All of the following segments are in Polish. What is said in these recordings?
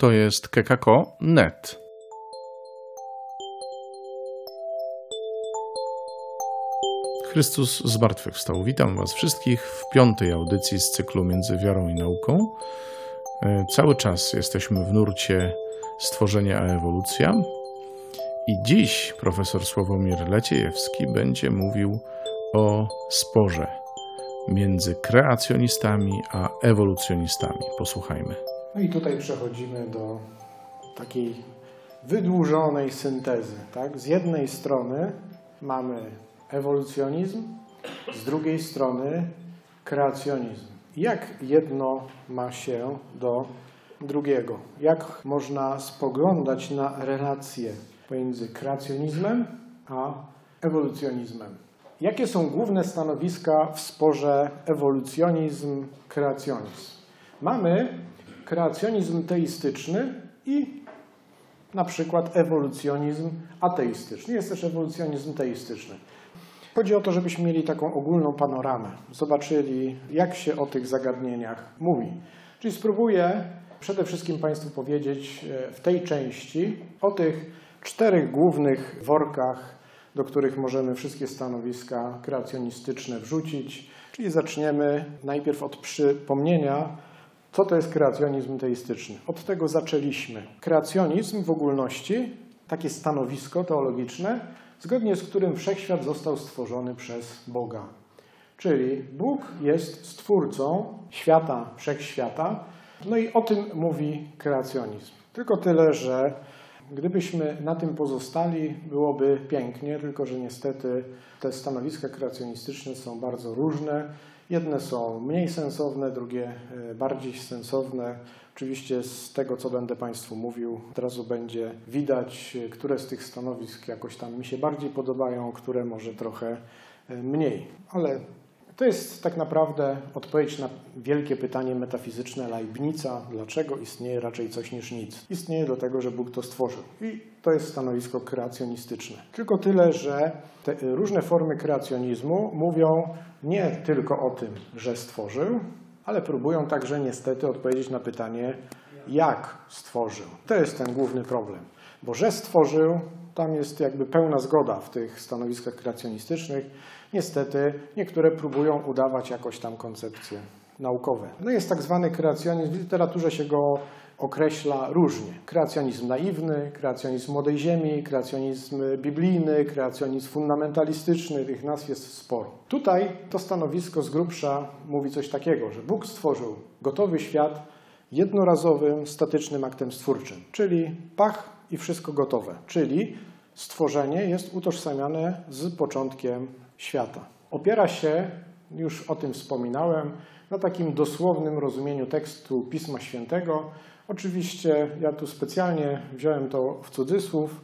To jest Kekako.net. Chrystus zmartwychwstał. Witam Was wszystkich w piątej audycji z cyklu Między wiarą i nauką. Cały czas jesteśmy w nurcie stworzenia a ewolucja. I dziś profesor Sławomir Leciejewski będzie mówił o sporze między kreacjonistami a ewolucjonistami. Posłuchajmy. No i tutaj przechodzimy do takiej wydłużonej syntezy. Tak? Z jednej strony mamy ewolucjonizm, z drugiej strony kreacjonizm. Jak jedno ma się do drugiego? Jak można spoglądać na relacje pomiędzy kreacjonizmem a ewolucjonizmem? Jakie są główne stanowiska w sporze ewolucjonizm-kreacjonizm? Mamy kreacjonizm teistyczny i na przykład ewolucjonizm ateistyczny. Jest też ewolucjonizm teistyczny. Chodzi o to, żebyśmy mieli taką ogólną panoramę. Zobaczyli, jak się o tych zagadnieniach mówi. Czyli spróbuję przede wszystkim Państwu powiedzieć w tej części o tych czterech głównych workach, do których możemy wszystkie stanowiska kreacjonistyczne wrzucić. Czyli zaczniemy najpierw od przypomnienia, co to jest kreacjonizm teistyczny. Od tego zaczęliśmy. Kreacjonizm w ogólności, takie stanowisko teologiczne, zgodnie z którym wszechświat został stworzony przez Boga. Czyli Bóg jest stwórcą świata, wszechświata. No i o tym mówi kreacjonizm. Tylko tyle, że gdybyśmy na tym pozostali, byłoby pięknie, tylko że niestety te stanowiska kreacjonistyczne są bardzo różne. Jedne są mniej sensowne, drugie bardziej sensowne. Oczywiście z tego, co będę Państwu mówił, od razu będzie widać, które z tych stanowisk jakoś tam mi się bardziej podobają, które może trochę mniej. Ale to jest tak naprawdę odpowiedź na wielkie pytanie metafizyczne Leibniza. Dlaczego istnieje raczej coś niż nic? Istnieje dlatego, że Bóg to stworzył. I to jest stanowisko kreacjonistyczne. Tylko tyle, że te różne formy kreacjonizmu mówią nie tylko o tym, że stworzył, ale próbują także niestety odpowiedzieć na pytanie, jak stworzył. To jest ten główny problem. Bo że stworzył, tam jest jakby pełna zgoda w tych stanowiskach kreacjonistycznych. Niestety niektóre próbują udawać jakoś tam koncepcje naukowe. No jest tak zwany kreacjonizm, w literaturze się go określa różnie. Kreacjonizm naiwny, kreacjonizm młodej ziemi, kreacjonizm biblijny, kreacjonizm fundamentalistyczny, tych nazw jest sporo. Tutaj to stanowisko z grubsza mówi coś takiego, że Bóg stworzył gotowy świat jednorazowym, statycznym aktem stwórczym, czyli pach i wszystko gotowe, czyli stworzenie jest utożsamiane z początkiem świata. Opiera się, już o tym wspominałem, na takim dosłownym rozumieniu tekstu Pisma Świętego. Oczywiście ja tu specjalnie wziąłem to w cudzysłów,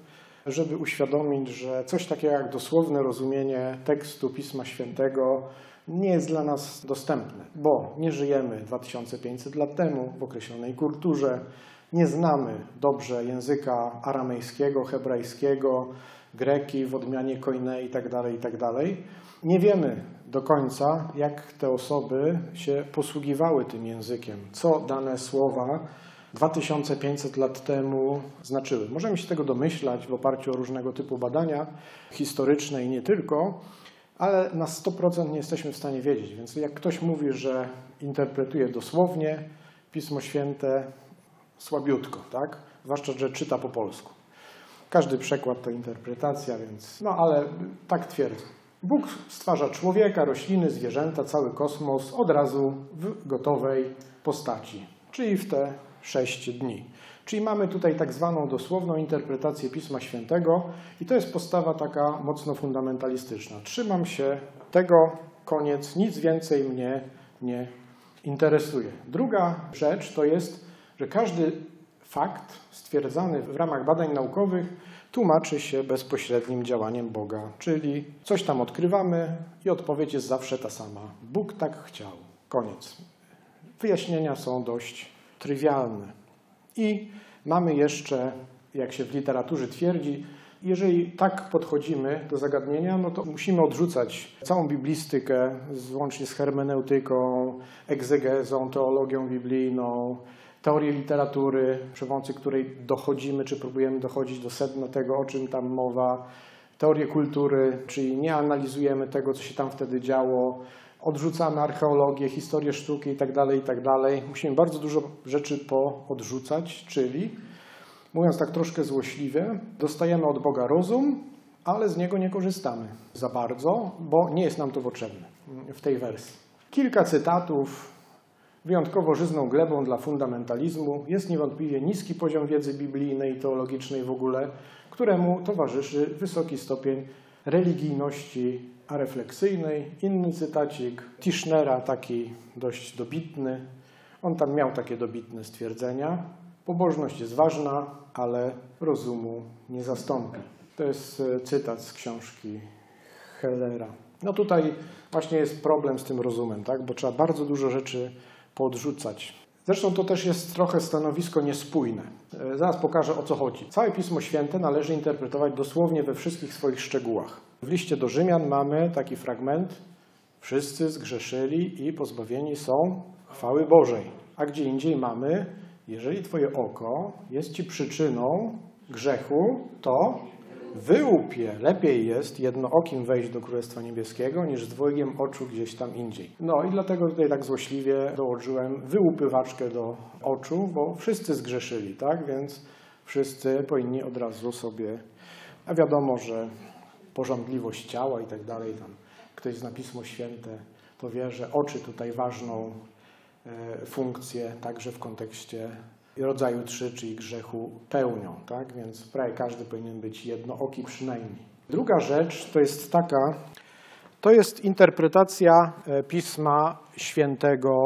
żeby uświadomić, że coś takiego jak dosłowne rozumienie tekstu Pisma Świętego nie jest dla nas dostępne, bo nie żyjemy 2500 lat temu w określonej kulturze, nie znamy dobrze języka aramejskiego, hebrajskiego, greki w odmianie koine itd., itd. Nie wiemy do końca, jak te osoby się posługiwały tym językiem, co dane słowa 2500 lat temu znaczyły. Możemy się tego domyślać w oparciu o różnego typu badania historyczne i nie tylko, ale na 100% nie jesteśmy w stanie wiedzieć. Więc jak ktoś mówi, że interpretuje dosłownie Pismo Święte, słabiutko, tak? Zwłaszcza, że czyta po polsku. Każdy przekład to interpretacja, więc no ale tak twierdzę. Bóg stwarza człowieka, rośliny, zwierzęta, cały kosmos od razu w gotowej postaci, czyli w te 6 dni. Czyli mamy tutaj tak zwaną dosłowną interpretację Pisma Świętego i to jest postawa taka mocno fundamentalistyczna. Trzymam się tego, koniec, nic więcej mnie nie interesuje. Druga rzecz to jest, że każdy fakt stwierdzany w ramach badań naukowych tłumaczy się bezpośrednim działaniem Boga, czyli coś tam odkrywamy i odpowiedź jest zawsze ta sama. Bóg tak chciał. Koniec. Wyjaśnienia są dość trywialne. I mamy jeszcze, jak się w literaturze twierdzi, jeżeli tak podchodzimy do zagadnienia, no to musimy odrzucać całą biblistykę, łącznie z hermeneutyką, egzegezą, teologią biblijną, teorię literatury, przy pomocy której dochodzimy, czy próbujemy dochodzić do sedna tego, o czym tam mowa, teorię kultury, czyli nie analizujemy tego, co się tam wtedy działo, odrzucamy archeologię, historię sztuki itd., itd. Musimy bardzo dużo rzeczy poodrzucać, czyli, mówiąc tak troszkę złośliwie, dostajemy od Boga rozum, ale z niego nie korzystamy za bardzo, bo nie jest nam to potrzebne w tej wersji. Kilka cytatów. Wyjątkowo żyzną glebą dla fundamentalizmu jest niewątpliwie niski poziom wiedzy biblijnej i teologicznej w ogóle, któremu towarzyszy wysoki stopień religijności arefleksyjnej. Inny cytacik Tischnera, taki dość dobitny. On tam miał takie dobitne stwierdzenia. Pobożność jest ważna, ale rozumu nie zastąpi. To jest cytat z książki Hellera. No tutaj właśnie jest problem z tym rozumem, tak? Bo trzeba bardzo dużo rzeczy podrzucać. Zresztą to też jest trochę stanowisko niespójne. Zaraz pokażę, o co chodzi. Całe Pismo Święte należy interpretować dosłownie we wszystkich swoich szczegółach. W liście do Rzymian mamy taki fragment: wszyscy zgrzeszyli i pozbawieni są chwały Bożej. A gdzie indziej mamy: jeżeli twoje oko jest ci przyczyną grzechu, to wyłup je. Lepiej jest jednookim wejść do Królestwa Niebieskiego, niż z dwojgiem oczu gdzieś tam indziej. No i dlatego tutaj tak złośliwie dołożyłem wyłupywaczkę do oczu, bo wszyscy zgrzeszyli, tak? Więc wszyscy powinni od razu sobie... A wiadomo, że pożądliwość ciała i tak dalej, tam ktoś zna Pismo Święte, to wie, że oczy tutaj ważną funkcję także w kontekście rodzaju 3, czyli grzechu, pełnią, tak? Więc prawie każdy powinien być jednooki przynajmniej. Druga rzecz to jest taka, to jest interpretacja Pisma Świętego,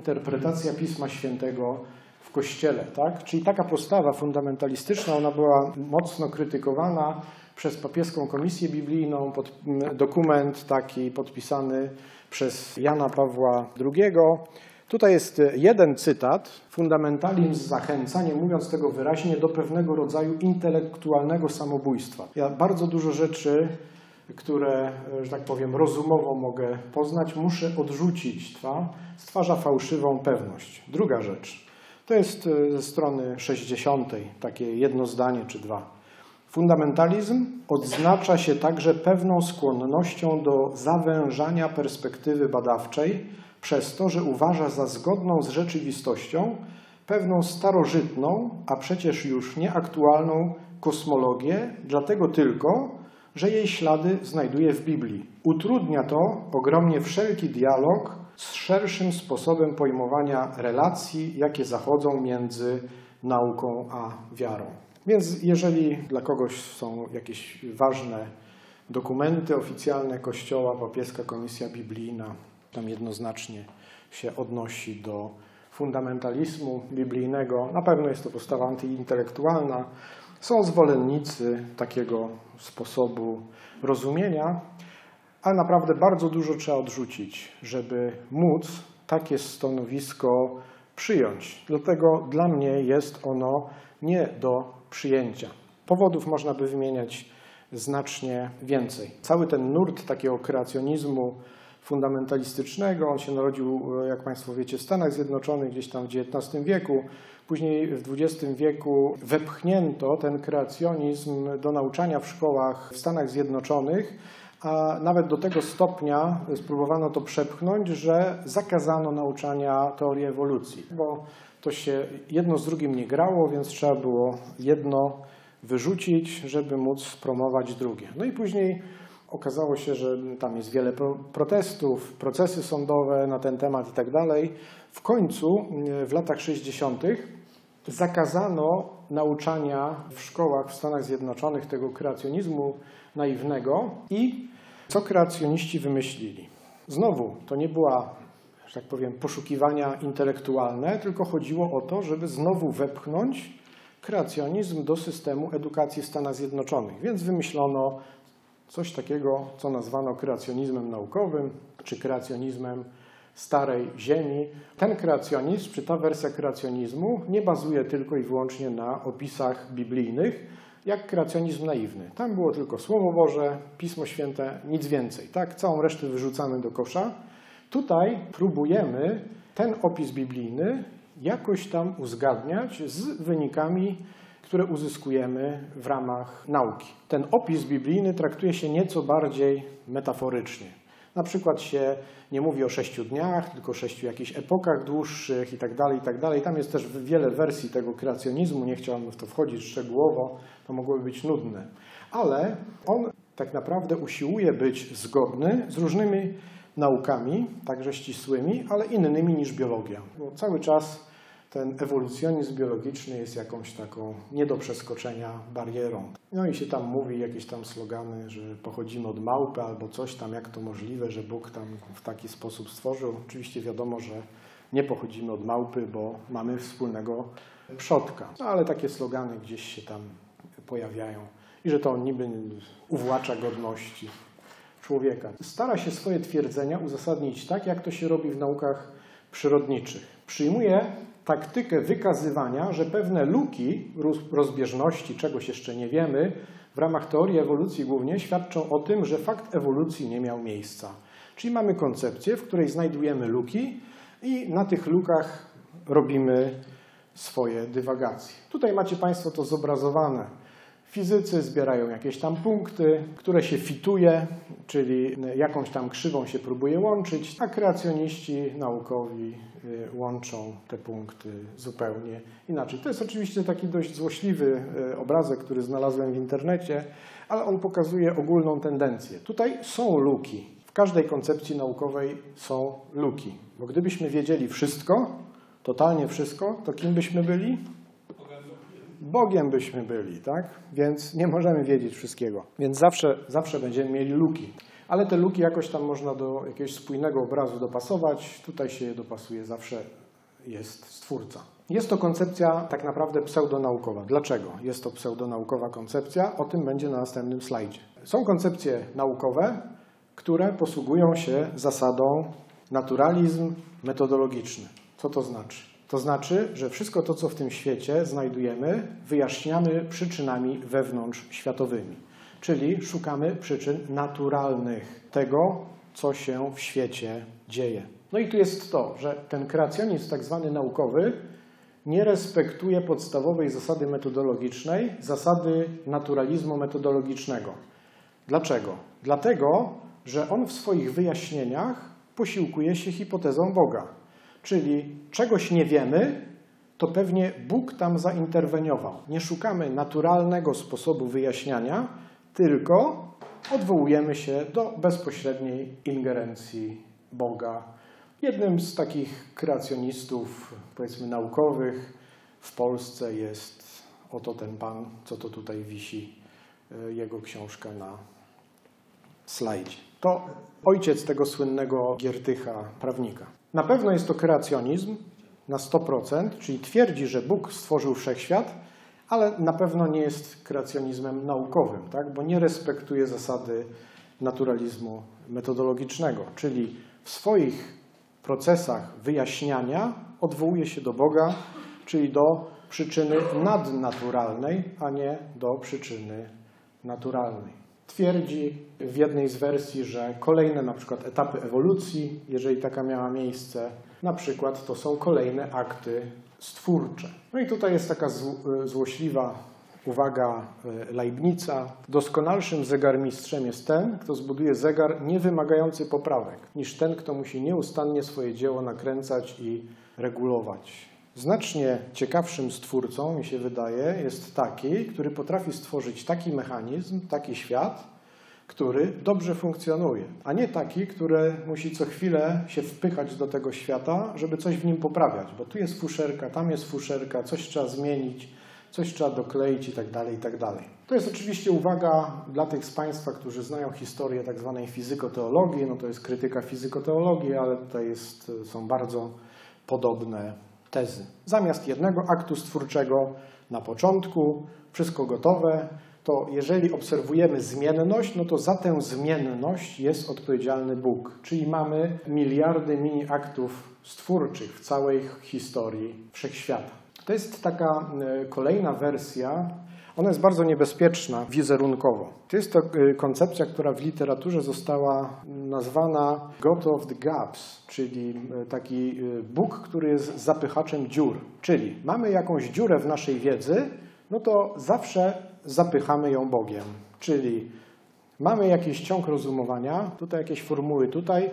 interpretacja Pisma Świętego w Kościele, tak? Czyli taka postawa fundamentalistyczna, ona była mocno krytykowana przez Papieską Komisję Biblijną, dokument taki podpisany przez Jana Pawła II. Tutaj jest jeden cytat. Fundamentalizm zachęca, nie mówiąc tego wyraźnie, do pewnego rodzaju intelektualnego samobójstwa. Ja bardzo dużo rzeczy, które, że tak powiem, rozumowo mogę poznać, muszę odrzucić. Stwarza fałszywą pewność. Druga rzecz. To jest ze strony 60, takie jedno zdanie czy dwa. Fundamentalizm odznacza się także pewną skłonnością do zawężania perspektywy badawczej przez to, że uważa za zgodną z rzeczywistością pewną starożytną, a przecież już nieaktualną kosmologię, dlatego tylko, że jej ślady znajduje w Biblii. Utrudnia to ogromnie wszelki dialog z szerszym sposobem pojmowania relacji, jakie zachodzą między nauką a wiarą. Więc jeżeli dla kogoś są jakieś ważne dokumenty oficjalne Kościoła, Papieska Komisja Biblijna tam jednoznacznie się odnosi do fundamentalizmu biblijnego. Na pewno jest to postawa antyintelektualna. Są zwolennicy takiego sposobu rozumienia, ale naprawdę bardzo dużo trzeba odrzucić, żeby móc takie stanowisko przyjąć. Dlatego dla mnie jest ono nie do przyjęcia. Powodów można by wymieniać znacznie więcej. Cały ten nurt takiego kreacjonizmu fundamentalistycznego. On się narodził, jak Państwo wiecie, w Stanach Zjednoczonych gdzieś tam w XIX wieku. Później w XX wieku wepchnięto ten kreacjonizm do nauczania w szkołach w Stanach Zjednoczonych, a nawet do tego stopnia spróbowano to przepchnąć, że zakazano nauczania teorii ewolucji, bo to się jedno z drugim nie grało, więc trzeba było jedno wyrzucić, żeby móc promować drugie. No i później okazało się, że tam jest wiele protestów, procesy sądowe na ten temat i tak dalej. W końcu w latach 60. zakazano nauczania w szkołach w Stanach Zjednoczonych tego kreacjonizmu naiwnego. I co kreacjoniści wymyślili? Znowu, to nie była, że tak powiem, poszukiwania intelektualne, tylko chodziło o to, żeby znowu wepchnąć kreacjonizm do systemu edukacji w Stanach Zjednoczonych. Więc wymyślono coś takiego, co nazwano kreacjonizmem naukowym, czy kreacjonizmem starej ziemi. Ten kreacjonizm, czy ta wersja kreacjonizmu nie bazuje tylko i wyłącznie na opisach biblijnych, jak kreacjonizm naiwny. Tam było tylko Słowo Boże, Pismo Święte, nic więcej. Tak, całą resztę wyrzucamy do kosza. Tutaj próbujemy ten opis biblijny jakoś tam uzgadniać z wynikami, które uzyskujemy w ramach nauki. Ten opis biblijny traktuje się nieco bardziej metaforycznie. Na przykład się nie mówi o 6 dniach, tylko o 6 jakichś epokach dłuższych itd. Tam jest też wiele wersji tego kreacjonizmu, nie chciałbym w to wchodzić szczegółowo, to mogłoby być nudne. Ale on tak naprawdę usiłuje być zgodny z różnymi naukami, także ścisłymi, ale innymi niż biologia. Bo cały czas ten ewolucjonizm biologiczny jest jakąś taką nie do przeskoczenia barierą. No i się tam mówi jakieś tam slogany, że pochodzimy od małpy albo coś tam, jak to możliwe, że Bóg tam w taki sposób stworzył. Oczywiście wiadomo, że nie pochodzimy od małpy, bo mamy wspólnego przodka. No ale takie slogany gdzieś się tam pojawiają i że to niby uwłacza godności człowieka. Stara się swoje twierdzenia uzasadnić tak, jak to się robi w naukach przyrodniczych. Przyjmuje taktykę wykazywania, że pewne luki, rozbieżności, czegoś jeszcze nie wiemy, w ramach teorii ewolucji głównie świadczą o tym, że fakt ewolucji nie miał miejsca. Czyli mamy koncepcję, w której znajdujemy luki i na tych lukach robimy swoje dywagacje. Tutaj macie Państwo to zobrazowane. Fizycy zbierają jakieś tam punkty, które się fituje, czyli jakąś tam krzywą się próbuje łączyć, a kreacjoniści naukowi łączą te punkty zupełnie inaczej. To jest oczywiście taki dość złośliwy obrazek, który znalazłem w internecie, ale on pokazuje ogólną tendencję. Tutaj są luki. W każdej koncepcji naukowej są luki. Bo gdybyśmy wiedzieli wszystko, totalnie wszystko, to kim byśmy byli? Bogiem byśmy byli, tak? Więc nie możemy wiedzieć wszystkiego. Więc zawsze będziemy mieli luki. Ale te luki jakoś tam można do jakiegoś spójnego obrazu dopasować. Tutaj się je dopasuje, zawsze jest stwórca. Jest to koncepcja tak naprawdę pseudonaukowa. Dlaczego jest to pseudonaukowa koncepcja? O tym będzie na następnym slajdzie. Są koncepcje naukowe, które posługują się zasadą naturalizm metodologiczny. Co to znaczy? To znaczy, że wszystko to, co w tym świecie znajdujemy, wyjaśniamy przyczynami wewnątrzświatowymi. Czyli szukamy przyczyn naturalnych tego, co się w świecie dzieje. No i tu jest to, że ten kreacjonizm tak zwany naukowy nie respektuje podstawowej zasady metodologicznej, zasady naturalizmu metodologicznego. Dlaczego? Dlatego, że on w swoich wyjaśnieniach posiłkuje się hipotezą Boga. Czyli czegoś nie wiemy, to pewnie Bóg tam zainterweniował. Nie szukamy naturalnego sposobu wyjaśniania, tylko odwołujemy się do bezpośredniej ingerencji Boga. Jednym z takich kreacjonistów, powiedzmy, naukowych w Polsce jest oto ten pan, co to tutaj wisi, jego książka na slajdzie. To ojciec tego słynnego Giertycha, prawnika. Na pewno jest to kreacjonizm na 100%, czyli twierdzi, że Bóg stworzył wszechświat, ale na pewno nie jest kreacjonizmem naukowym, tak? Bo nie respektuje zasady naturalizmu metodologicznego, czyli w swoich procesach wyjaśniania odwołuje się do Boga, czyli do przyczyny nadnaturalnej, a nie do przyczyny naturalnej. Twierdzi w jednej z wersji, że kolejne na przykład etapy ewolucji, jeżeli taka miała miejsce, na przykład to są kolejne akty stwórcze. No i tutaj jest taka złośliwa uwaga Leibniza. Doskonalszym zegarmistrzem jest ten, kto zbuduje zegar niewymagający poprawek, niż ten, kto musi nieustannie swoje dzieło nakręcać i regulować. Znacznie ciekawszym stwórcą, mi się wydaje, jest taki, który potrafi stworzyć taki mechanizm, taki świat, który dobrze funkcjonuje, a nie taki, który musi co chwilę się wpychać do tego świata, żeby coś w nim poprawiać, bo tu jest fuszerka, tam jest fuszerka, coś trzeba zmienić, coś trzeba dokleić itd. To jest oczywiście uwaga dla tych z Państwa, którzy znają historię tak zwanej fizykoteologii, no to jest krytyka fizykoteologii, ale tutaj są bardzo podobne tezy. Zamiast jednego aktu stwórczego na początku, wszystko gotowe, to jeżeli obserwujemy zmienność, no to za tę zmienność jest odpowiedzialny Bóg. Czyli mamy miliardy mini-aktów stwórczych w całej historii wszechświata. To jest taka kolejna wersja Ona jest bardzo niebezpieczna wizerunkowo. To jest to koncepcja, która w literaturze została nazwana God of the Gaps, czyli taki Bóg, który jest zapychaczem dziur. Czyli mamy jakąś dziurę w naszej wiedzy, no to zawsze zapychamy ją Bogiem. Czyli mamy jakiś ciąg rozumowania, tutaj jakieś formuły, tutaj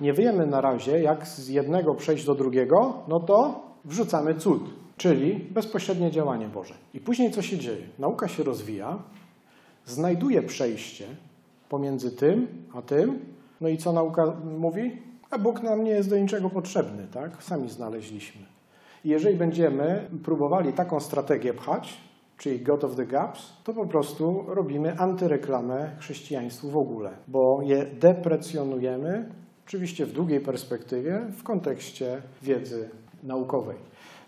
nie wiemy na razie, jak z jednego przejść do drugiego, no to wrzucamy cud, czyli bezpośrednie działanie Boże. I później co się dzieje? Nauka się rozwija, znajduje przejście pomiędzy tym, no i co nauka mówi? A Bóg nam nie jest do niczego potrzebny, tak? Sami znaleźliśmy. I jeżeli będziemy próbowali taką strategię pchać, czyli God of the Gaps, to po prostu robimy antyreklamę chrześcijaństwu w ogóle, bo je deprecjonujemy, oczywiście w długiej perspektywie, w kontekście wiedzy naukowej.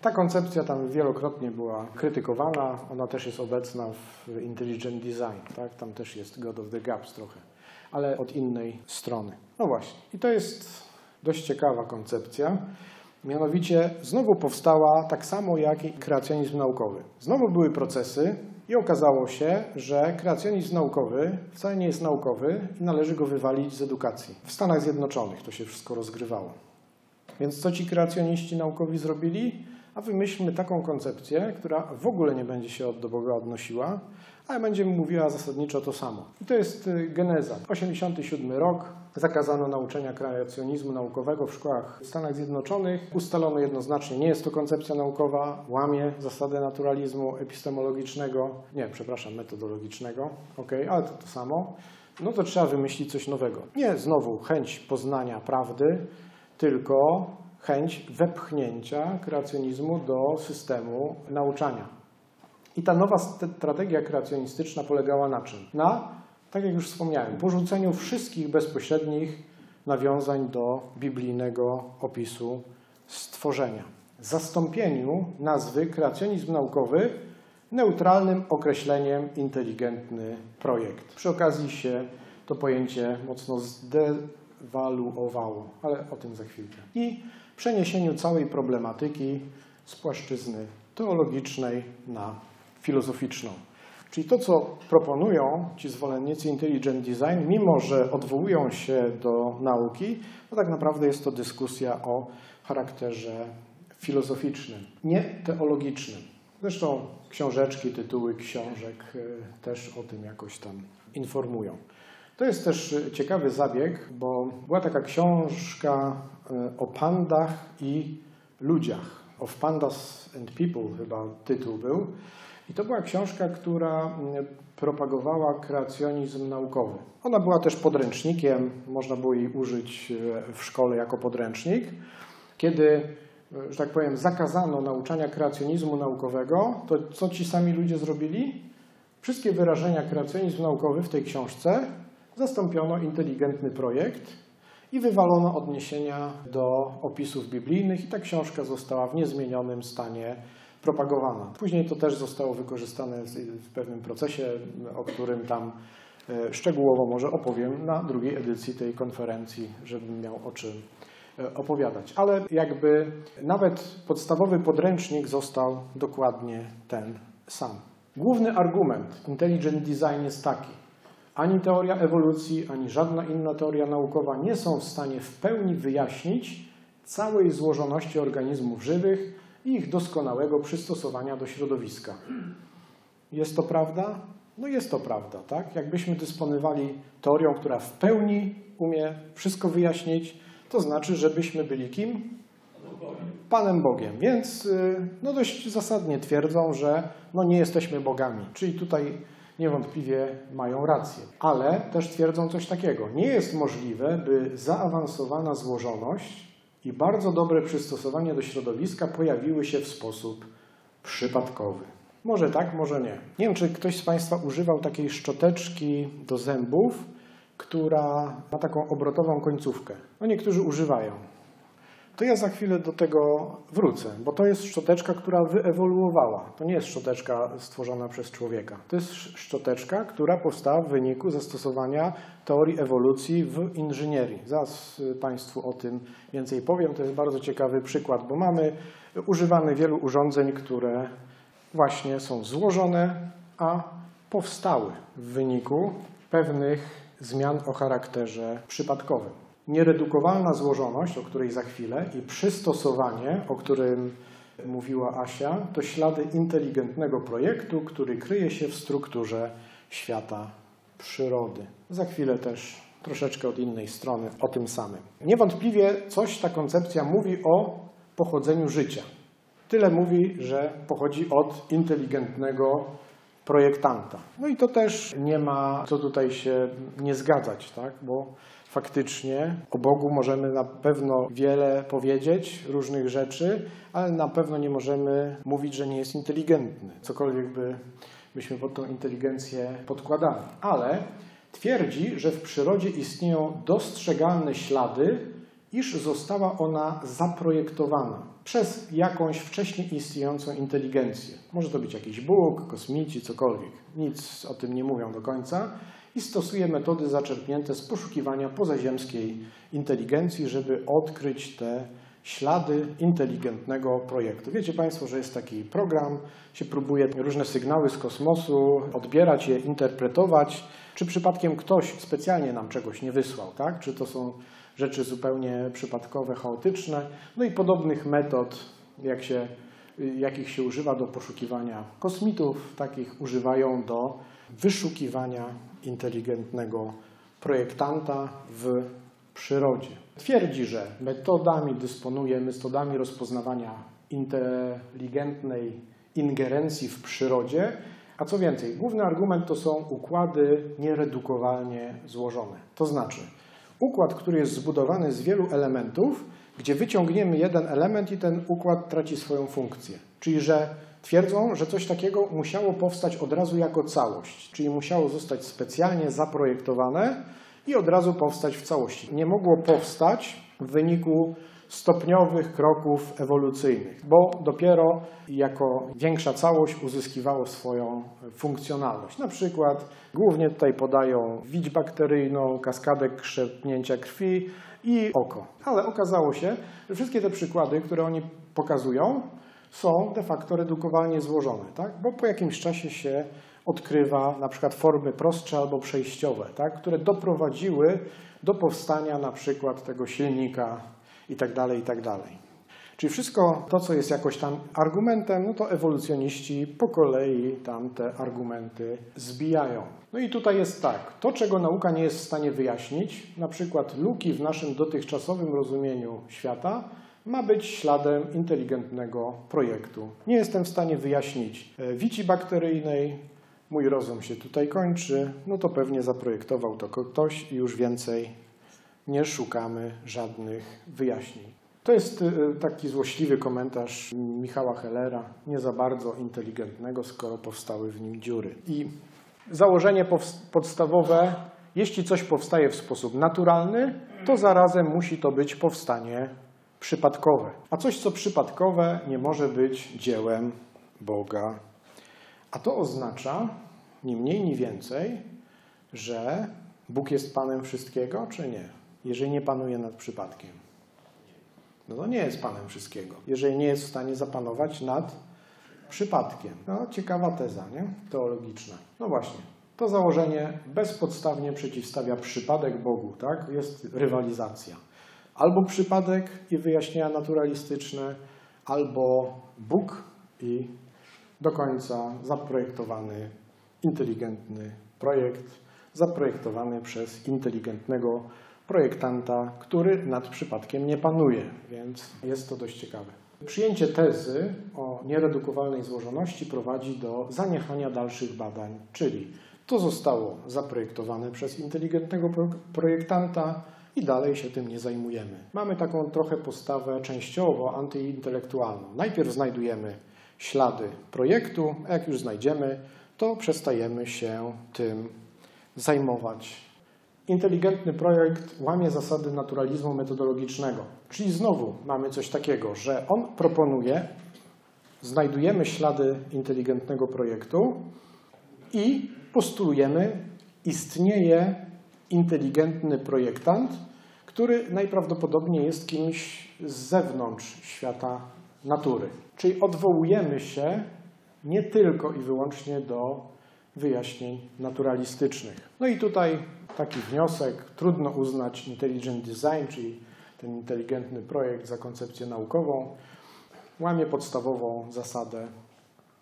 Ta koncepcja tam wielokrotnie była krytykowana, ona też jest obecna w Intelligent Design, tak? Tam też jest God of the Gaps trochę, ale od innej strony. No właśnie, i to jest dość ciekawa koncepcja. Mianowicie znowu powstała tak samo jak i kreacjonizm naukowy. Znowu były procesy i okazało się, że kreacjonizm naukowy wcale nie jest naukowy i należy go wywalić z edukacji. W Stanach Zjednoczonych to się wszystko rozgrywało. Więc co ci kreacjoniści naukowi zrobili? A wymyślmy taką koncepcję, która w ogóle nie będzie się do Boga odnosiła, ale będzie mówiła zasadniczo to samo. I to jest geneza. 1987 rok. Zakazano nauczania kreacjonizmu naukowego w szkołach w Stanach Zjednoczonych. Ustalono jednoznacznie, nie jest to koncepcja naukowa, łamie zasadę naturalizmu epistemologicznego, metodologicznego, ale to samo. No to trzeba wymyślić coś nowego. Nie znowu chęć poznania prawdy, tylko chęć wepchnięcia kreacjonizmu do systemu nauczania. I ta nowa strategia kreacjonistyczna polegała na czym? Na, tak jak już wspomniałem, porzuceniu wszystkich bezpośrednich nawiązań do biblijnego opisu stworzenia. Zastąpieniu nazwy kreacjonizm naukowy neutralnym określeniem inteligentny projekt. Przy okazji się to pojęcie mocno zdewaluowało, ale o tym za chwilkę. I przeniesieniu całej problematyki z płaszczyzny teologicznej na filozoficzną. Czyli to, co proponują ci zwolennicy Intelligent Design, mimo że odwołują się do nauki, to tak naprawdę jest to dyskusja o charakterze filozoficznym, nie teologicznym. Zresztą książeczki, tytuły książek też o tym jakoś tam informują. To jest też ciekawy zabieg, bo była taka książka o pandach i ludziach. Of Pandas and People chyba tytuł był. I to była książka, która propagowała kreacjonizm naukowy. Ona była też podręcznikiem, można było jej użyć w szkole jako podręcznik. Kiedy, że tak powiem, zakazano nauczania kreacjonizmu naukowego, to co ci sami ludzie zrobili? Wszystkie wyrażenia kreacjonizm naukowy w tej książce zastąpiono inteligentny projekt i wywalono odniesienia do opisów biblijnych i ta książka została w niezmienionym stanie propagowana. Później to też zostało wykorzystane w pewnym procesie, o którym tam szczegółowo może opowiem na drugiej edycji tej konferencji, żebym miał o czym opowiadać. Ale jakby nawet podstawowy podręcznik został dokładnie ten sam. Główny argument Intelligent Design jest taki. Ani teoria ewolucji, ani żadna inna teoria naukowa nie są w stanie w pełni wyjaśnić całej złożoności organizmów żywych i ich doskonałego przystosowania do środowiska. Jest to prawda? No jest to prawda, tak? Jakbyśmy dysponowali teorią, która w pełni umie wszystko wyjaśnić, to znaczy, żebyśmy byli kim? Panem Bogiem. Więc no dość zasadnie twierdzą, że no nie jesteśmy bogami. Czyli tutaj niewątpliwie mają rację. Ale też twierdzą coś takiego. Nie jest możliwe, by zaawansowana złożoność i bardzo dobre przystosowanie do środowiska pojawiły się w sposób przypadkowy. Może tak, może nie. Nie wiem, czy ktoś z Państwa używał takiej szczoteczki do zębów, która ma taką obrotową końcówkę. No niektórzy używają. To ja za chwilę do tego wrócę, bo to jest szczoteczka, która wyewoluowała. To nie jest szczoteczka stworzona przez człowieka. To jest szczoteczka, która powstała w wyniku zastosowania teorii ewolucji w inżynierii. Zaraz Państwu o tym więcej powiem. To jest bardzo ciekawy przykład, bo używamy wielu urządzeń, które właśnie są złożone, a powstały w wyniku pewnych zmian o charakterze przypadkowym. Nieredukowalna złożoność, o której za chwilę, i przystosowanie, o którym mówiła Asia, to ślady inteligentnego projektu, który kryje się w strukturze świata przyrody. Za chwilę też troszeczkę od innej strony o tym samym. Niewątpliwie coś ta koncepcja mówi o pochodzeniu życia. Tyle mówi, że pochodzi od inteligentnego projektanta. No i to też nie ma co tutaj się nie zgadzać, tak? Bo faktycznie o Bogu możemy na pewno wiele powiedzieć, różnych rzeczy, ale na pewno nie możemy mówić, że nie jest inteligentny. Cokolwiek byśmy pod tą inteligencję podkładali. Ale twierdzi, że w przyrodzie istnieją dostrzegalne ślady, iż została ona zaprojektowana przez jakąś wcześniej istniejącą inteligencję. Może to być jakiś Bóg, kosmici, cokolwiek. Nic o tym nie mówią do końca. I stosuje metody zaczerpnięte z poszukiwania pozaziemskiej inteligencji, żeby odkryć te ślady inteligentnego projektu. Wiecie Państwo, że jest taki program, się próbuje różne sygnały z kosmosu odbierać, je interpretować. Czy przypadkiem ktoś specjalnie nam czegoś nie wysłał, tak? Czy to są rzeczy zupełnie przypadkowe, chaotyczne. No i podobnych metod, jakich się używa do poszukiwania kosmitów, takich używają do wyszukiwania inteligentnego projektanta w przyrodzie. Twierdzi, że metodami dysponuje, metodami rozpoznawania inteligentnej ingerencji w przyrodzie, a co więcej, główny argument to są układy nieredukowalnie złożone. To znaczy układ, który jest zbudowany z wielu elementów, gdzie wyciągniemy jeden element i ten układ traci swoją funkcję. Czyli, że twierdzą, że coś takiego musiało powstać od razu jako całość, czyli musiało zostać specjalnie zaprojektowane i od razu powstać w całości. Nie mogło powstać w wyniku stopniowych kroków ewolucyjnych, bo dopiero jako większa całość uzyskiwało swoją funkcjonalność. Na przykład głównie tutaj podają widź bakteryjną, kaskadę krzepnięcia krwi i oko. Ale okazało się, że wszystkie te przykłady, które oni pokazują, są de facto redukowalnie złożone, tak? Bo po jakimś czasie się odkrywa na przykład formy prostsze albo przejściowe, tak? Które doprowadziły do powstania na przykład tego silnika itd., itd. Czyli wszystko to, co jest jakoś tam argumentem, no to ewolucjoniści po kolei tam te argumenty zbijają. No i tutaj jest tak, to czego nauka nie jest w stanie wyjaśnić, na przykład luki w naszym dotychczasowym rozumieniu świata, ma być śladem inteligentnego projektu. Nie jestem w stanie wyjaśnić wici bakteryjnej, mój rozum się tutaj kończy, no to pewnie zaprojektował to ktoś i już więcej nie szukamy żadnych wyjaśnień. To jest taki złośliwy komentarz Michała Hellera, nie za bardzo inteligentnego, skoro powstały w nim dziury. I założenie podstawowe, jeśli coś powstaje w sposób naturalny, to zarazem musi to być powstanie przypadkowe. A coś, co przypadkowe, nie może być dziełem Boga. A to oznacza, ni mniej, ni więcej, że Bóg jest Panem wszystkiego, czy nie? Jeżeli nie panuje nad przypadkiem. No to nie jest Panem wszystkiego. Jeżeli nie jest w stanie zapanować nad przypadkiem. No, ciekawa teza, nie? Teologiczna. No właśnie. To założenie bezpodstawnie przeciwstawia przypadek Bogu, tak? Jest rywalizacja. Albo przypadek i wyjaśnienia naturalistyczne, albo Bóg i do końca zaprojektowany, inteligentny projekt, zaprojektowany przez inteligentnego projektanta, który nad przypadkiem nie panuje, więc jest to dość ciekawe. Przyjęcie tezy o nieredukowalnej złożoności prowadzi do zaniechania dalszych badań, czyli to zostało zaprojektowane przez inteligentnego projektanta, i dalej się tym nie zajmujemy. Mamy taką trochę postawę częściowo antyintelektualną. Najpierw znajdujemy ślady projektu, a jak już znajdziemy, to przestajemy się tym zajmować. Inteligentny projekt łamie zasady naturalizmu metodologicznego. Czyli znowu mamy coś takiego, że on proponuje, znajdujemy ślady inteligentnego projektu i postulujemy, istnieje inteligentny projektant, który najprawdopodobniej jest kimś z zewnątrz świata natury. Czyli odwołujemy się nie tylko i wyłącznie do wyjaśnień naturalistycznych. No i tutaj taki wniosek, trudno uznać Intelligent Design, czyli ten inteligentny projekt za koncepcję naukową, łamie podstawową zasadę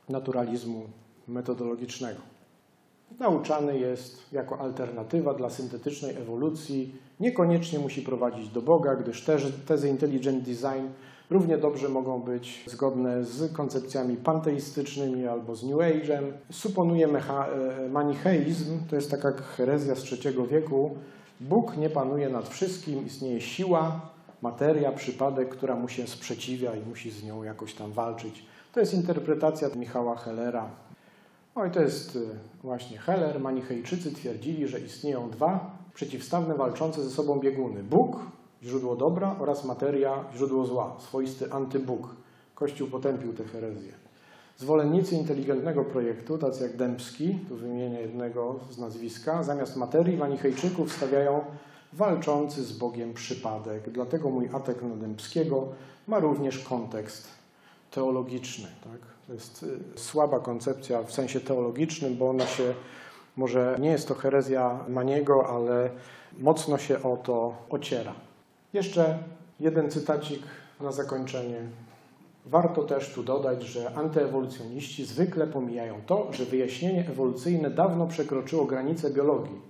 naturalizmu metodologicznego. Nauczany jest jako alternatywa dla syntetycznej ewolucji, niekoniecznie musi prowadzić do Boga, gdyż tezy Intelligent Design równie dobrze mogą być zgodne z koncepcjami panteistycznymi albo z New Age'em. Suponuje manicheizm, to jest taka herezja z III wieku. Bóg nie panuje nad wszystkim, istnieje siła, materia, przypadek, która mu się sprzeciwia i musi z nią jakoś tam walczyć. To jest interpretacja Michała Hellera. No i to jest właśnie Heller. Manichejczycy twierdzili, że istnieją dwa przeciwstawne, walczące ze sobą bieguny. Bóg, źródło dobra, oraz materia, źródło zła, swoisty antybóg. Kościół potępił tę herezję. Zwolennicy inteligentnego projektu, tacy jak Dębski, tu wymienię jednego z nazwiska, zamiast materii manichejczyków stawiają walczący z Bogiem przypadek. Dlatego mój atak na Dębskiego ma również kontekst teologiczny. Tak? To jest słaba koncepcja w sensie teologicznym, bo ona się, może nie jest to herezja Maniego, ale mocno się o to ociera. Jeszcze jeden cytacik na zakończenie. Warto też tu dodać, że antyewolucjoniści zwykle pomijają to, że wyjaśnienie ewolucyjne dawno przekroczyło granice biologii,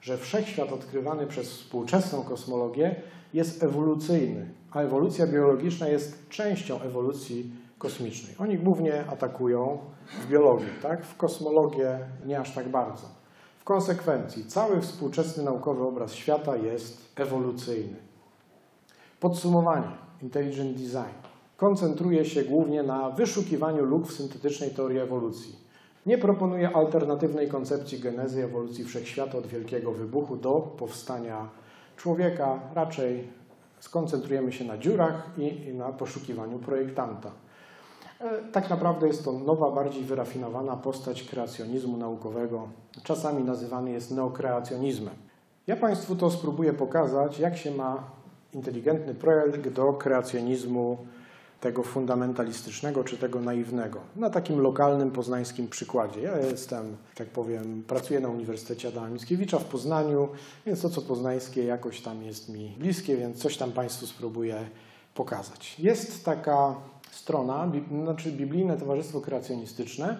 że wszechświat odkrywany przez współczesną kosmologię jest ewolucyjny, a ewolucja biologiczna jest częścią ewolucji kosmicznej. Oni głównie atakują w biologii, tak? W kosmologię nie aż tak bardzo. W konsekwencji cały współczesny naukowy obraz świata jest ewolucyjny. Podsumowanie. Intelligent Design koncentruje się głównie na wyszukiwaniu luk w syntetycznej teorii ewolucji. Nie proponuje alternatywnej koncepcji genezy ewolucji wszechświata od wielkiego wybuchu do powstania człowieka. Raczej skoncentrujemy się na dziurach i na poszukiwaniu projektanta. Tak naprawdę jest to nowa, bardziej wyrafinowana postać kreacjonizmu naukowego. Czasami nazywany jest neokreacjonizmem. Ja Państwu to spróbuję pokazać, jak się ma inteligentny projekt do kreacjonizmu tego fundamentalistycznego czy tego naiwnego. Na takim lokalnym poznańskim przykładzie. Ja jestem, tak powiem, pracuję na Uniwersytecie Adama Mickiewicza w Poznaniu, więc to, co poznańskie, jakoś tam jest mi bliskie, więc coś tam Państwu spróbuję pokazać. Jest taka strona, znaczy Biblijne Towarzystwo Kreacjonistyczne.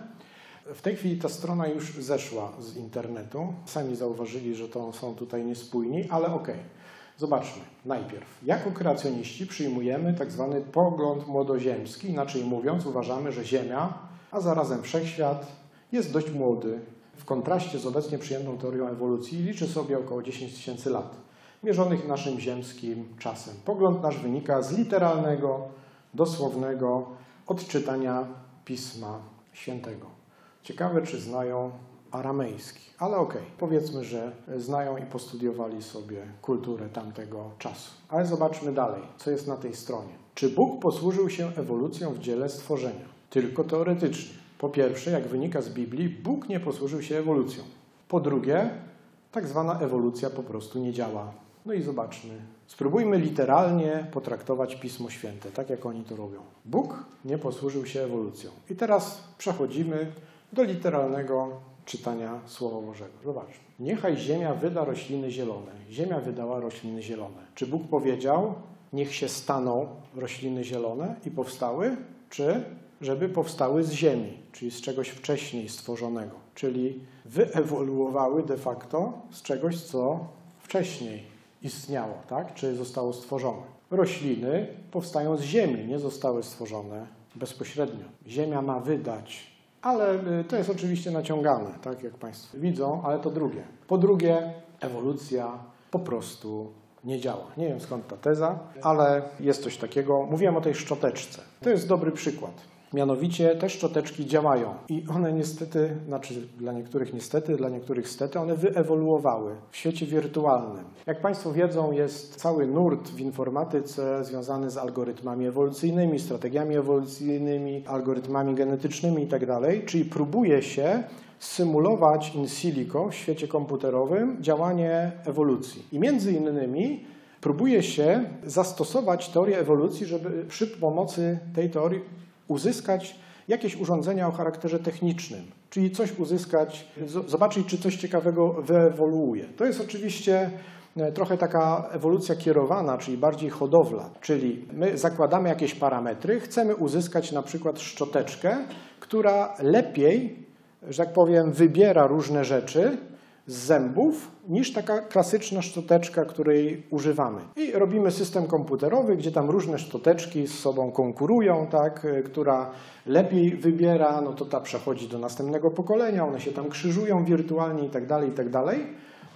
W tej chwili ta strona już zeszła z internetu. Sami zauważyli, że to są tutaj niespójni, ale okej. Zobaczmy najpierw. Jako kreacjoniści przyjmujemy tak zwany pogląd młodoziemski, inaczej mówiąc uważamy, że Ziemia, a zarazem Wszechświat jest dość młody. W kontraście z obecnie przyjętą teorią ewolucji liczy sobie około 10 000 lat, mierzonych naszym ziemskim czasem. Pogląd nasz wynika z literalnego, dosłownego odczytania Pisma Świętego. Ciekawe, czy znają aramejski, ale okej, powiedzmy, że znają i postudiowali sobie kulturę tamtego czasu. Ale zobaczmy dalej, co jest na tej stronie. Czy Bóg posłużył się ewolucją w dziele stworzenia? Tylko teoretycznie. Po pierwsze, jak wynika z Biblii, Bóg nie posłużył się ewolucją. Po drugie, tak zwana ewolucja po prostu nie działa. No i zobaczmy. Spróbujmy literalnie potraktować Pismo Święte, tak jak oni to robią. Bóg nie posłużył się ewolucją. I teraz przechodzimy do literalnego czytania Słowa Bożego. Zobaczmy. Niechaj ziemia wyda rośliny zielone. Ziemia wydała rośliny zielone. Czy Bóg powiedział, niech się staną rośliny zielone i powstały? Czy żeby powstały z ziemi, czyli z czegoś wcześniej stworzonego. Czyli wyewoluowały de facto z czegoś, co wcześniej istniało, tak? Czy zostało stworzone. Rośliny powstają z ziemi, nie zostały stworzone bezpośrednio. Ziemia ma wydać. Ale to jest oczywiście naciągane, tak jak Państwo widzą, ale to drugie. Po drugie, ewolucja po prostu nie działa. Nie wiem skąd ta teza, ale jest coś takiego. Mówiłem o tej szczoteczce. To jest dobry przykład. Mianowicie te szczoteczki działają i one niestety, znaczy dla niektórych niestety, dla niektórych stety, one wyewoluowały w świecie wirtualnym. Jak Państwo wiedzą, jest cały nurt w informatyce związany z algorytmami ewolucyjnymi, strategiami ewolucyjnymi, algorytmami genetycznymi itd., czyli próbuje się symulować in silico w świecie komputerowym działanie ewolucji. I między innymi próbuje się zastosować teorię ewolucji, żeby przy pomocy tej teorii uzyskać jakieś urządzenia o charakterze technicznym, czyli coś uzyskać, zobaczyć, czy coś ciekawego wyewoluuje. To jest oczywiście trochę taka ewolucja kierowana, czyli bardziej hodowla, czyli my zakładamy jakieś parametry, chcemy uzyskać na przykład szczoteczkę, która lepiej, że tak powiem, wybiera różne rzeczy z zębów niż taka klasyczna szczoteczka, której używamy. I robimy system komputerowy, gdzie tam różne szczoteczki z sobą konkurują, tak? Która lepiej wybiera, no to ta przechodzi do następnego pokolenia, one się tam krzyżują wirtualnie itd., itd.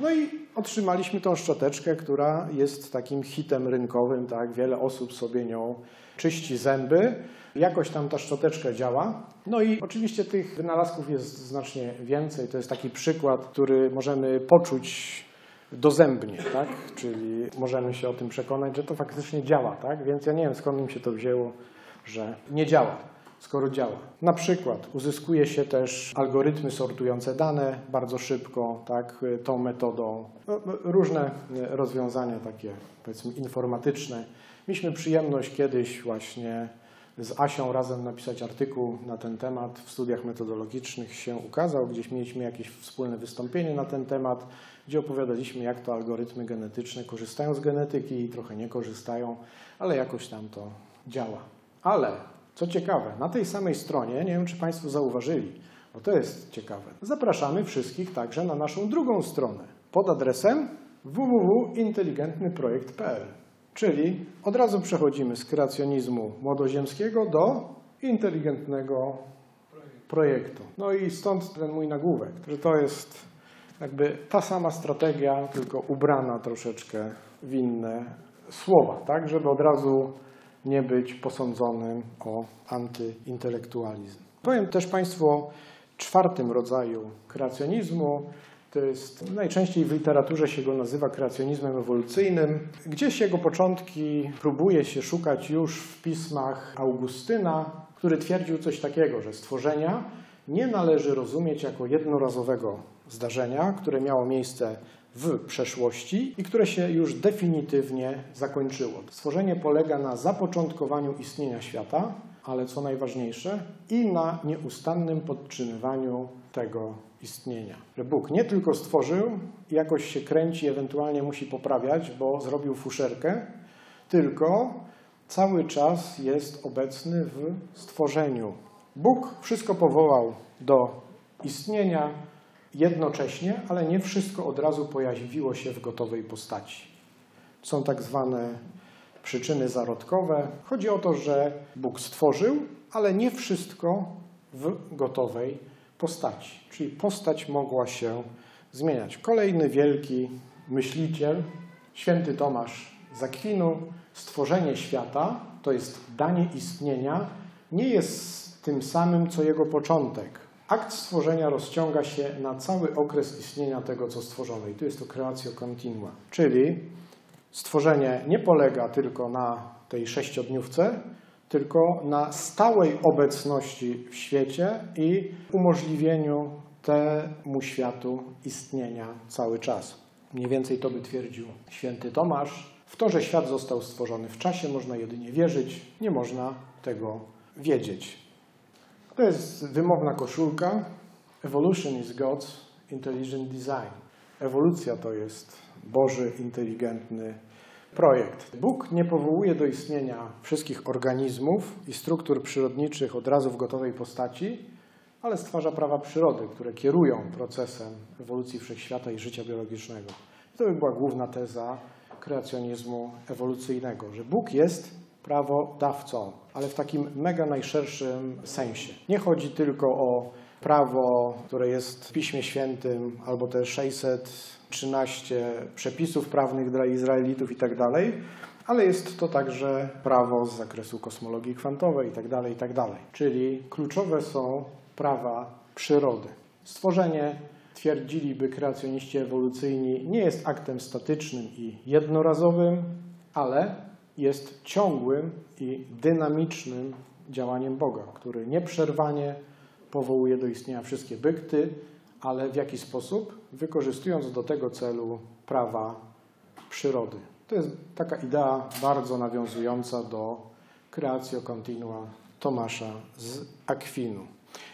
No i otrzymaliśmy tą szczoteczkę, która jest takim hitem rynkowym, tak? Wiele osób sobie nią czyści zęby. Jakoś tam ta szczoteczka działa. No i oczywiście tych wynalazków jest znacznie więcej. To jest taki przykład, który możemy poczuć dozębnie, tak? Czyli możemy się o tym przekonać, że to faktycznie działa, tak? Więc ja nie wiem, skąd mi się to wzięło, że nie działa, skoro działa. Na przykład uzyskuje się też algorytmy sortujące dane bardzo szybko, tak? Tą metodą. Różne rozwiązania takie, powiedzmy, informatyczne. Mieliśmy przyjemność kiedyś właśnie z Asią razem napisać artykuł na ten temat. W studiach metodologicznych się ukazał. Gdzieś mieliśmy jakieś wspólne wystąpienie na ten temat, gdzie opowiadaliśmy, jak to algorytmy genetyczne korzystają z genetyki i trochę nie korzystają, ale jakoś tam to działa. Ale, co ciekawe, na tej samej stronie, nie wiem, czy Państwo zauważyli, bo to jest ciekawe, zapraszamy wszystkich także na naszą drugą stronę pod adresem www.inteligentnyprojekt.pl. Czyli od razu przechodzimy z kreacjonizmu młodoziemskiego do inteligentnego projektu. No i stąd ten mój nagłówek, że to jest jakby ta sama strategia, tylko ubrana troszeczkę w inne słowa, tak? Żeby od razu nie być posądzonym o antyintelektualizm. Powiem też Państwu o czwartym rodzaju kreacjonizmu. To jest, najczęściej w literaturze się go nazywa kreacjonizmem ewolucyjnym. Gdzieś jego początki próbuje się szukać już w pismach Augustyna, który twierdził coś takiego, że stworzenia nie należy rozumieć jako jednorazowego zdarzenia, które miało miejsce w przeszłości i które się już definitywnie zakończyło. Stworzenie polega na zapoczątkowaniu istnienia świata, ale co najważniejsze, i na nieustannym podtrzymywaniu tego istnienia. Że Bóg nie tylko stworzył i jakoś się kręci, ewentualnie musi poprawiać, bo zrobił fuszerkę, tylko cały czas jest obecny w stworzeniu. Bóg wszystko powołał do istnienia jednocześnie, ale nie wszystko od razu pojawiło się w gotowej postaci. Są tak zwane przyczyny zarodkowe. Chodzi o to, że Bóg stworzył, ale nie wszystko w gotowej postaci. Czyli postać mogła się zmieniać. Kolejny wielki myśliciel, święty Tomasz z Akwinu, stworzenie świata, to jest danie istnienia, nie jest tym samym, co jego początek. Akt stworzenia rozciąga się na cały okres istnienia tego, co stworzono. I tu jest to creatio continua. Czyli stworzenie nie polega tylko na tej sześciodniówce, tylko na stałej obecności w świecie i umożliwieniu temu światu istnienia cały czas. Mniej więcej to by twierdził święty Tomasz. W to, że świat został stworzony w czasie, można jedynie wierzyć, nie można tego wiedzieć. To jest wymowna koszulka. Evolution is God's Intelligent Design. Ewolucja to jest Boży inteligentny projekt. Bóg nie powołuje do istnienia wszystkich organizmów i struktur przyrodniczych od razu w gotowej postaci, ale stwarza prawa przyrody, które kierują procesem ewolucji wszechświata i życia biologicznego. To by była główna teza kreacjonizmu ewolucyjnego, że Bóg jest prawodawcą, ale w takim mega najszerszym sensie. Nie chodzi tylko o prawo, które jest w Piśmie Świętym, albo te 613 przepisów prawnych dla Izraelitów i tak dalej, ale jest to także prawo z zakresu kosmologii kwantowej i tak dalej, i tak dalej. Czyli kluczowe są prawa przyrody. Stworzenie, twierdziliby kreacjoniści ewolucyjni, nie jest aktem statycznym i jednorazowym, ale jest ciągłym i dynamicznym działaniem Boga, który nieprzerwanie powołuje do istnienia wszystkie byty, ale w jaki sposób? Wykorzystując do tego celu prawa przyrody. To jest taka idea bardzo nawiązująca do creatio continua Tomasza z Akwinu.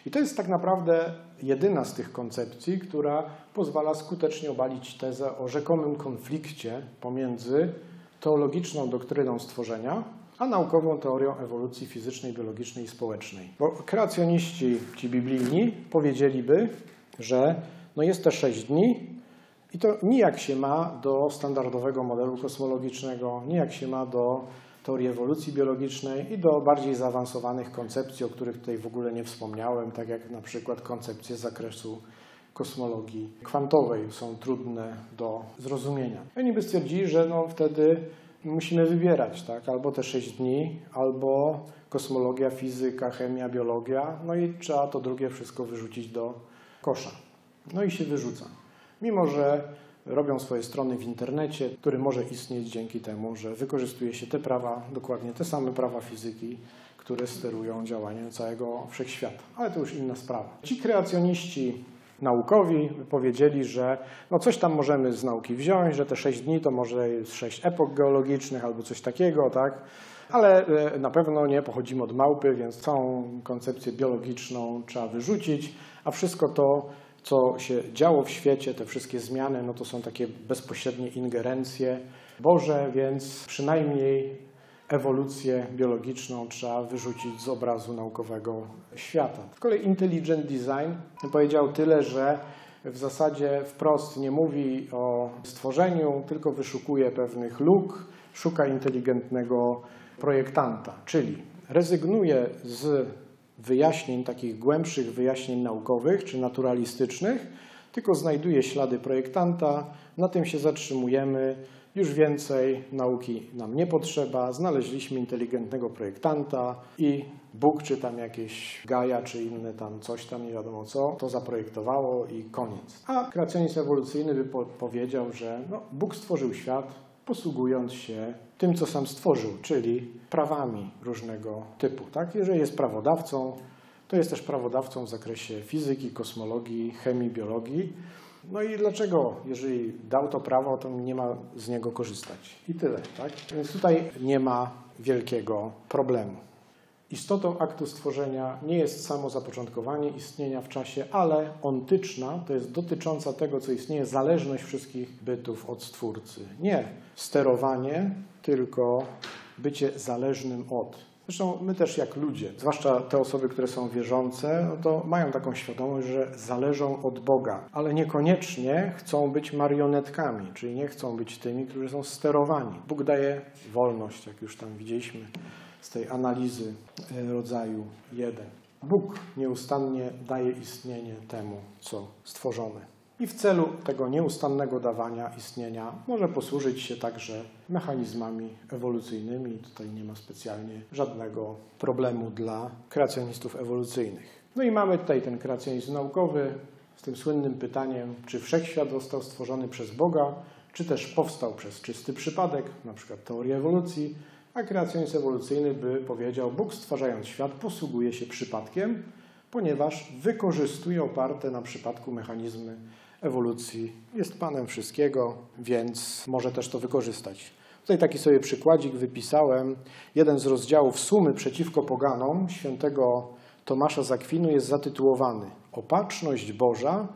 I to jest tak naprawdę jedyna z tych koncepcji, która pozwala skutecznie obalić tezę o rzekomym konflikcie pomiędzy teologiczną doktryną stworzenia, a naukową teorią ewolucji fizycznej, biologicznej i społecznej. Bo kreacjoniści, ci biblijni, powiedzieliby, że no jest te 6 dni i to nijak się ma do standardowego modelu kosmologicznego, nijak się ma do teorii ewolucji biologicznej i do bardziej zaawansowanych koncepcji, o których tutaj w ogóle nie wspomniałem, tak jak na przykład koncepcje z zakresu kosmologii kwantowej są trudne do zrozumienia. I oni by stwierdzili, że no wtedy musimy wybierać, tak? Albo te 6 dni, albo kosmologia, fizyka, chemia, biologia, no i trzeba to drugie wszystko wyrzucić do kosza. No i się wyrzuca. Mimo że robią swoje strony w internecie, który może istnieć dzięki temu, że wykorzystuje się te prawa, dokładnie te same prawa fizyki, które sterują działaniem całego wszechświata. Ale to już inna sprawa. Ci kreacjoniści naukowi powiedzieli, że no coś tam możemy z nauki wziąć, że te 6 dni to może jest 6 epok geologicznych albo coś takiego, tak? Ale na pewno nie pochodzimy od małpy, więc całą koncepcję biologiczną trzeba wyrzucić, a wszystko to, co się działo w świecie, te wszystkie zmiany, no to są takie bezpośrednie ingerencje Boże, więc przynajmniej ewolucję biologiczną trzeba wyrzucić z obrazu naukowego świata. Z kolei Intelligent Design powiedział tyle, że w zasadzie wprost nie mówi o stworzeniu, tylko wyszukuje pewnych luk, szuka inteligentnego projektanta, czyli rezygnuje z wyjaśnień, takich głębszych wyjaśnień naukowych czy naturalistycznych, tylko znajduje ślady projektanta, na tym się zatrzymujemy, już więcej nauki nam nie potrzeba, znaleźliśmy inteligentnego projektanta i Bóg czy tam jakieś Gaja czy inne tam coś tam, nie wiadomo co, to zaprojektowało i koniec. A kreacjonizm ewolucyjny by powiedział, że no, Bóg stworzył świat, posługując się tym, co sam stworzył, czyli prawami różnego typu. Tak? Jeżeli jest prawodawcą, to jest też prawodawcą w zakresie fizyki, kosmologii, chemii, biologii. No i dlaczego, jeżeli dał to prawo, to nie ma z niego korzystać? I tyle, tak? Więc tutaj nie ma wielkiego problemu. Istotą aktu stworzenia nie jest samo zapoczątkowanie istnienia w czasie, ale ontyczna, to jest dotycząca tego, co istnieje, zależność wszystkich bytów od Stwórcy. Nie sterowanie, tylko bycie zależnym od. Zresztą my też jak ludzie, zwłaszcza te osoby, które są wierzące, no to mają taką świadomość, że zależą od Boga, ale niekoniecznie chcą być marionetkami, czyli nie chcą być tymi, którzy są sterowani. Bóg daje wolność, jak już tam widzieliśmy z tej analizy rodzaju 1. Bóg nieustannie daje istnienie temu, co stworzone. I w celu tego nieustannego dawania istnienia może posłużyć się także mechanizmami ewolucyjnymi. Tutaj nie ma specjalnie żadnego problemu dla kreacjonistów ewolucyjnych. No i mamy tutaj ten kreacjonizm naukowy z tym słynnym pytaniem, czy wszechświat został stworzony przez Boga, czy też powstał przez czysty przypadek, na przykład teorię ewolucji, a kreacjonizm ewolucyjny by powiedział, Bóg stwarzając świat posługuje się przypadkiem, ponieważ wykorzystuje oparte na przypadku mechanizmy ewolucji. Jest Panem wszystkiego, więc może też to wykorzystać. Tutaj taki sobie przykładzik wypisałem. Jeden z rozdziałów Sumy przeciwko poganom świętego Tomasza z Akwinu jest zatytułowany Opatrzność Boża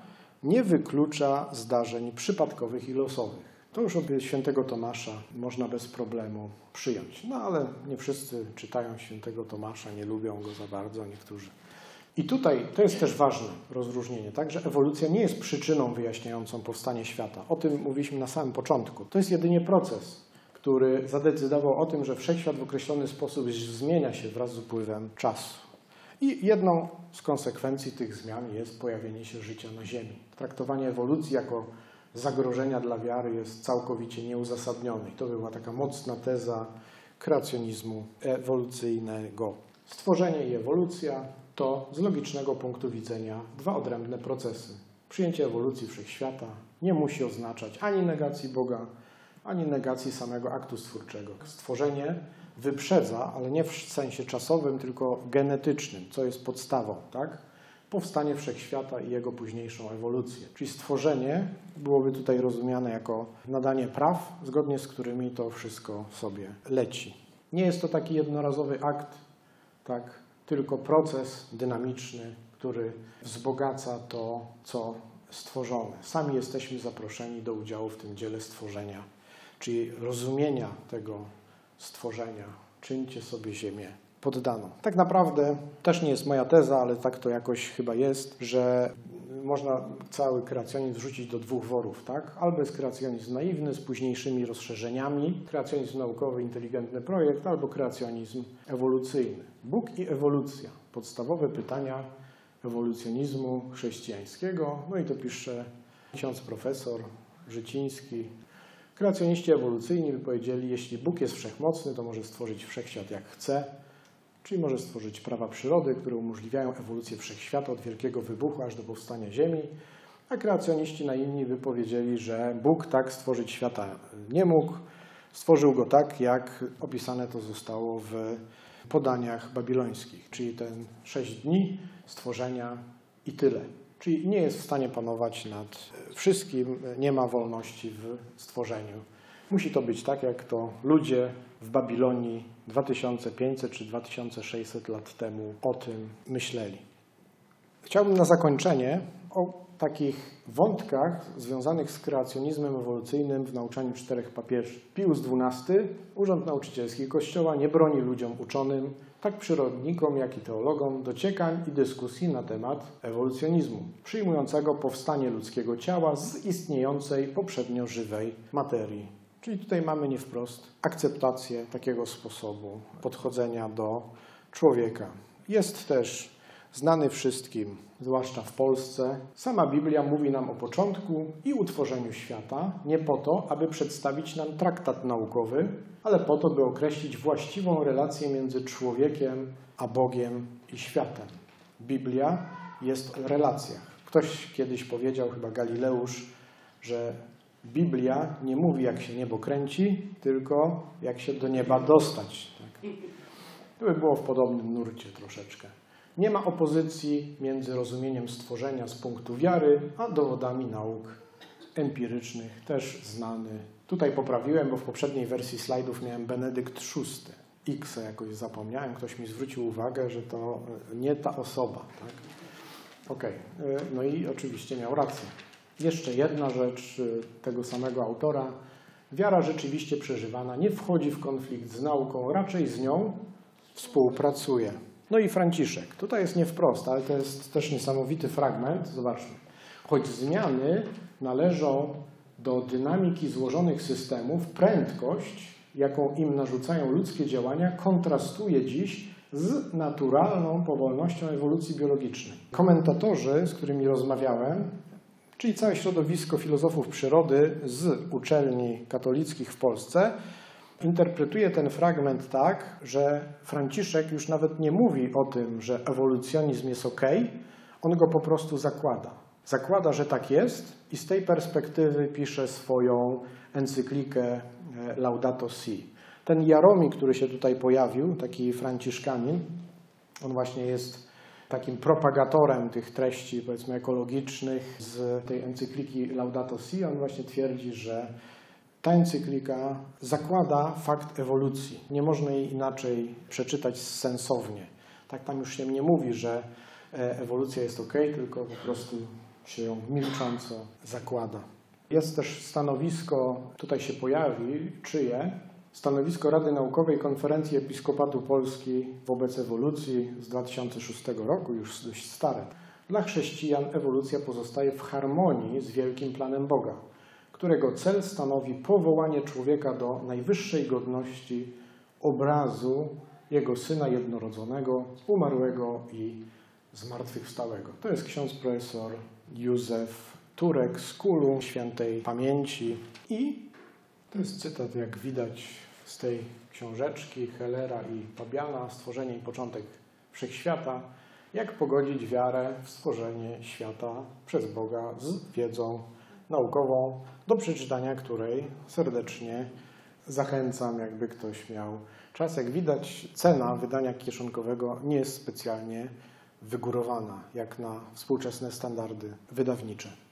nie wyklucza zdarzeń przypadkowych i losowych. To już od świętego Tomasza można bez problemu przyjąć. No ale nie wszyscy czytają świętego Tomasza, nie lubią go za bardzo niektórzy. I tutaj to jest też ważne rozróżnienie, tak, że ewolucja nie jest przyczyną wyjaśniającą powstanie świata. O tym mówiliśmy na samym początku. To jest jedynie proces, który zadecydował o tym, że wszechświat w określony sposób zmienia się wraz z upływem czasu. I jedną z konsekwencji tych zmian jest pojawienie się życia na Ziemi. Traktowanie ewolucji jako zagrożenia dla wiary jest całkowicie nieuzasadnione. I to była taka mocna teza kreacjonizmu ewolucyjnego. Stworzenie i ewolucja to z logicznego punktu widzenia 2 odrębne procesy. Przyjęcie ewolucji wszechświata nie musi oznaczać ani negacji Boga, ani negacji samego aktu stwórczego. Stworzenie wyprzedza, ale nie w sensie czasowym, tylko genetycznym, co jest podstawą, tak? Powstanie wszechświata i jego późniejszą ewolucję. Czyli stworzenie byłoby tutaj rozumiane jako nadanie praw, zgodnie z którymi to wszystko sobie leci. Nie jest to taki jednorazowy akt, tak? tylko proces dynamiczny, który wzbogaca to, co stworzone. Sami jesteśmy zaproszeni do udziału w tym dziele stworzenia, czyli rozumienia tego stworzenia. Czyńcie sobie ziemię poddaną. Tak naprawdę, też nie jest moja teza, ale tak to jakoś chyba jest, że można cały kreacjonizm wrzucić do dwóch worów, tak? Albo jest kreacjonizm naiwny z późniejszymi rozszerzeniami, kreacjonizm naukowy, inteligentny projekt, albo kreacjonizm ewolucyjny. Bóg i ewolucja. Podstawowe pytania ewolucjonizmu chrześcijańskiego. No i to pisze ksiądz profesor Życiński. Kreacjoniści ewolucyjni by powiedzieli, jeśli Bóg jest wszechmocny, to może stworzyć wszechświat jak chce, czyli może stworzyć prawa przyrody, które umożliwiają ewolucję wszechświata od wielkiego wybuchu aż do powstania Ziemi, a kreacjoniści naiwni by powiedzieli, że Bóg tak stworzyć świata nie mógł, stworzył go tak, jak opisane to zostało w podaniach babilońskich, czyli ten 6 dni stworzenia i tyle. Czyli nie jest w stanie panować nad wszystkim, nie ma wolności w stworzeniu. Musi to być tak, jak to ludzie w Babilonii 2500 czy 2600 lat temu o tym myśleli. Chciałbym na zakończenie o takich wątkach związanych z kreacjonizmem ewolucyjnym w nauczaniu 4 papieży. Pius XII, Urząd Nauczycielski Kościoła, nie broni ludziom uczonym, tak przyrodnikom, jak i teologom, dociekań i dyskusji na temat ewolucjonizmu, przyjmującego powstanie ludzkiego ciała z istniejącej poprzednio żywej materii. Czyli tutaj mamy nie wprost akceptację takiego sposobu podchodzenia do człowieka. Jest też znany wszystkim, zwłaszcza w Polsce. Sama Biblia mówi nam o początku i utworzeniu świata, nie po to, aby przedstawić nam traktat naukowy, ale po to, by określić właściwą relację między człowiekiem a Bogiem i światem. Biblia jest o relacjach. Ktoś kiedyś powiedział, chyba Galileusz, że Biblia nie mówi, jak się niebo kręci, tylko jak się do nieba dostać. Tak? To by było w podobnym nurcie troszeczkę. Nie ma opozycji między rozumieniem stworzenia z punktu wiary, a dowodami nauk empirycznych, też znany. Tutaj poprawiłem, bo w poprzedniej wersji slajdów miałem Benedykt XVI. X jakoś zapomniałem, ktoś mi zwrócił uwagę, że to nie ta osoba. Tak? Okej, no i oczywiście miał rację. Jeszcze jedna rzecz tego samego autora. Wiara rzeczywiście przeżywana nie wchodzi w konflikt z nauką, raczej z nią współpracuje. No i Franciszek. Tutaj jest nie wprost, ale to jest też niesamowity fragment. Zobaczmy. Choć zmiany należą do dynamiki złożonych systemów, prędkość, jaką im narzucają ludzkie działania, kontrastuje dziś z naturalną powolnością ewolucji biologicznej. Komentatorzy, z którymi rozmawiałem, czyli całe środowisko filozofów przyrody z uczelni katolickich w Polsce, interpretuje ten fragment tak, że Franciszek już nawet nie mówi o tym, że ewolucjonizm jest okej, on go po prostu zakłada. Zakłada, że tak jest i z tej perspektywy pisze swoją encyklikę Laudato Si. Ten Jaromi, który się tutaj pojawił, taki franciszkanin, on właśnie jest takim propagatorem tych treści, powiedzmy, ekologicznych z tej encykliki Laudato Si. On właśnie twierdzi, że ta encyklika zakłada fakt ewolucji. Nie można jej inaczej przeczytać sensownie. Tak tam już się nie mówi, że ewolucja jest ok, tylko po prostu się ją milcząco zakłada. Jest też stanowisko, tutaj się pojawi, czyje? Stanowisko Rady Naukowej Konferencji Episkopatu Polski wobec ewolucji z 2006 roku, już dość stare. Dla chrześcijan ewolucja pozostaje w harmonii z wielkim planem Boga, którego cel stanowi powołanie człowieka do najwyższej godności obrazu Jego Syna Jednorodzonego, umarłego i zmartwychwstałego. To jest ksiądz profesor Józef Turek z Kulu, świętej pamięci. I to jest cytat, jak widać, z tej książeczki Hellera i Pabiana, Stworzenie i początek wszechświata. Jak pogodzić wiarę w stworzenie świata przez Boga z wiedzą naukową, do przeczytania której serdecznie zachęcam, jakby ktoś miał czas. Jak widać, cena wydania kieszonkowego nie jest specjalnie wygórowana, jak na współczesne standardy wydawnicze.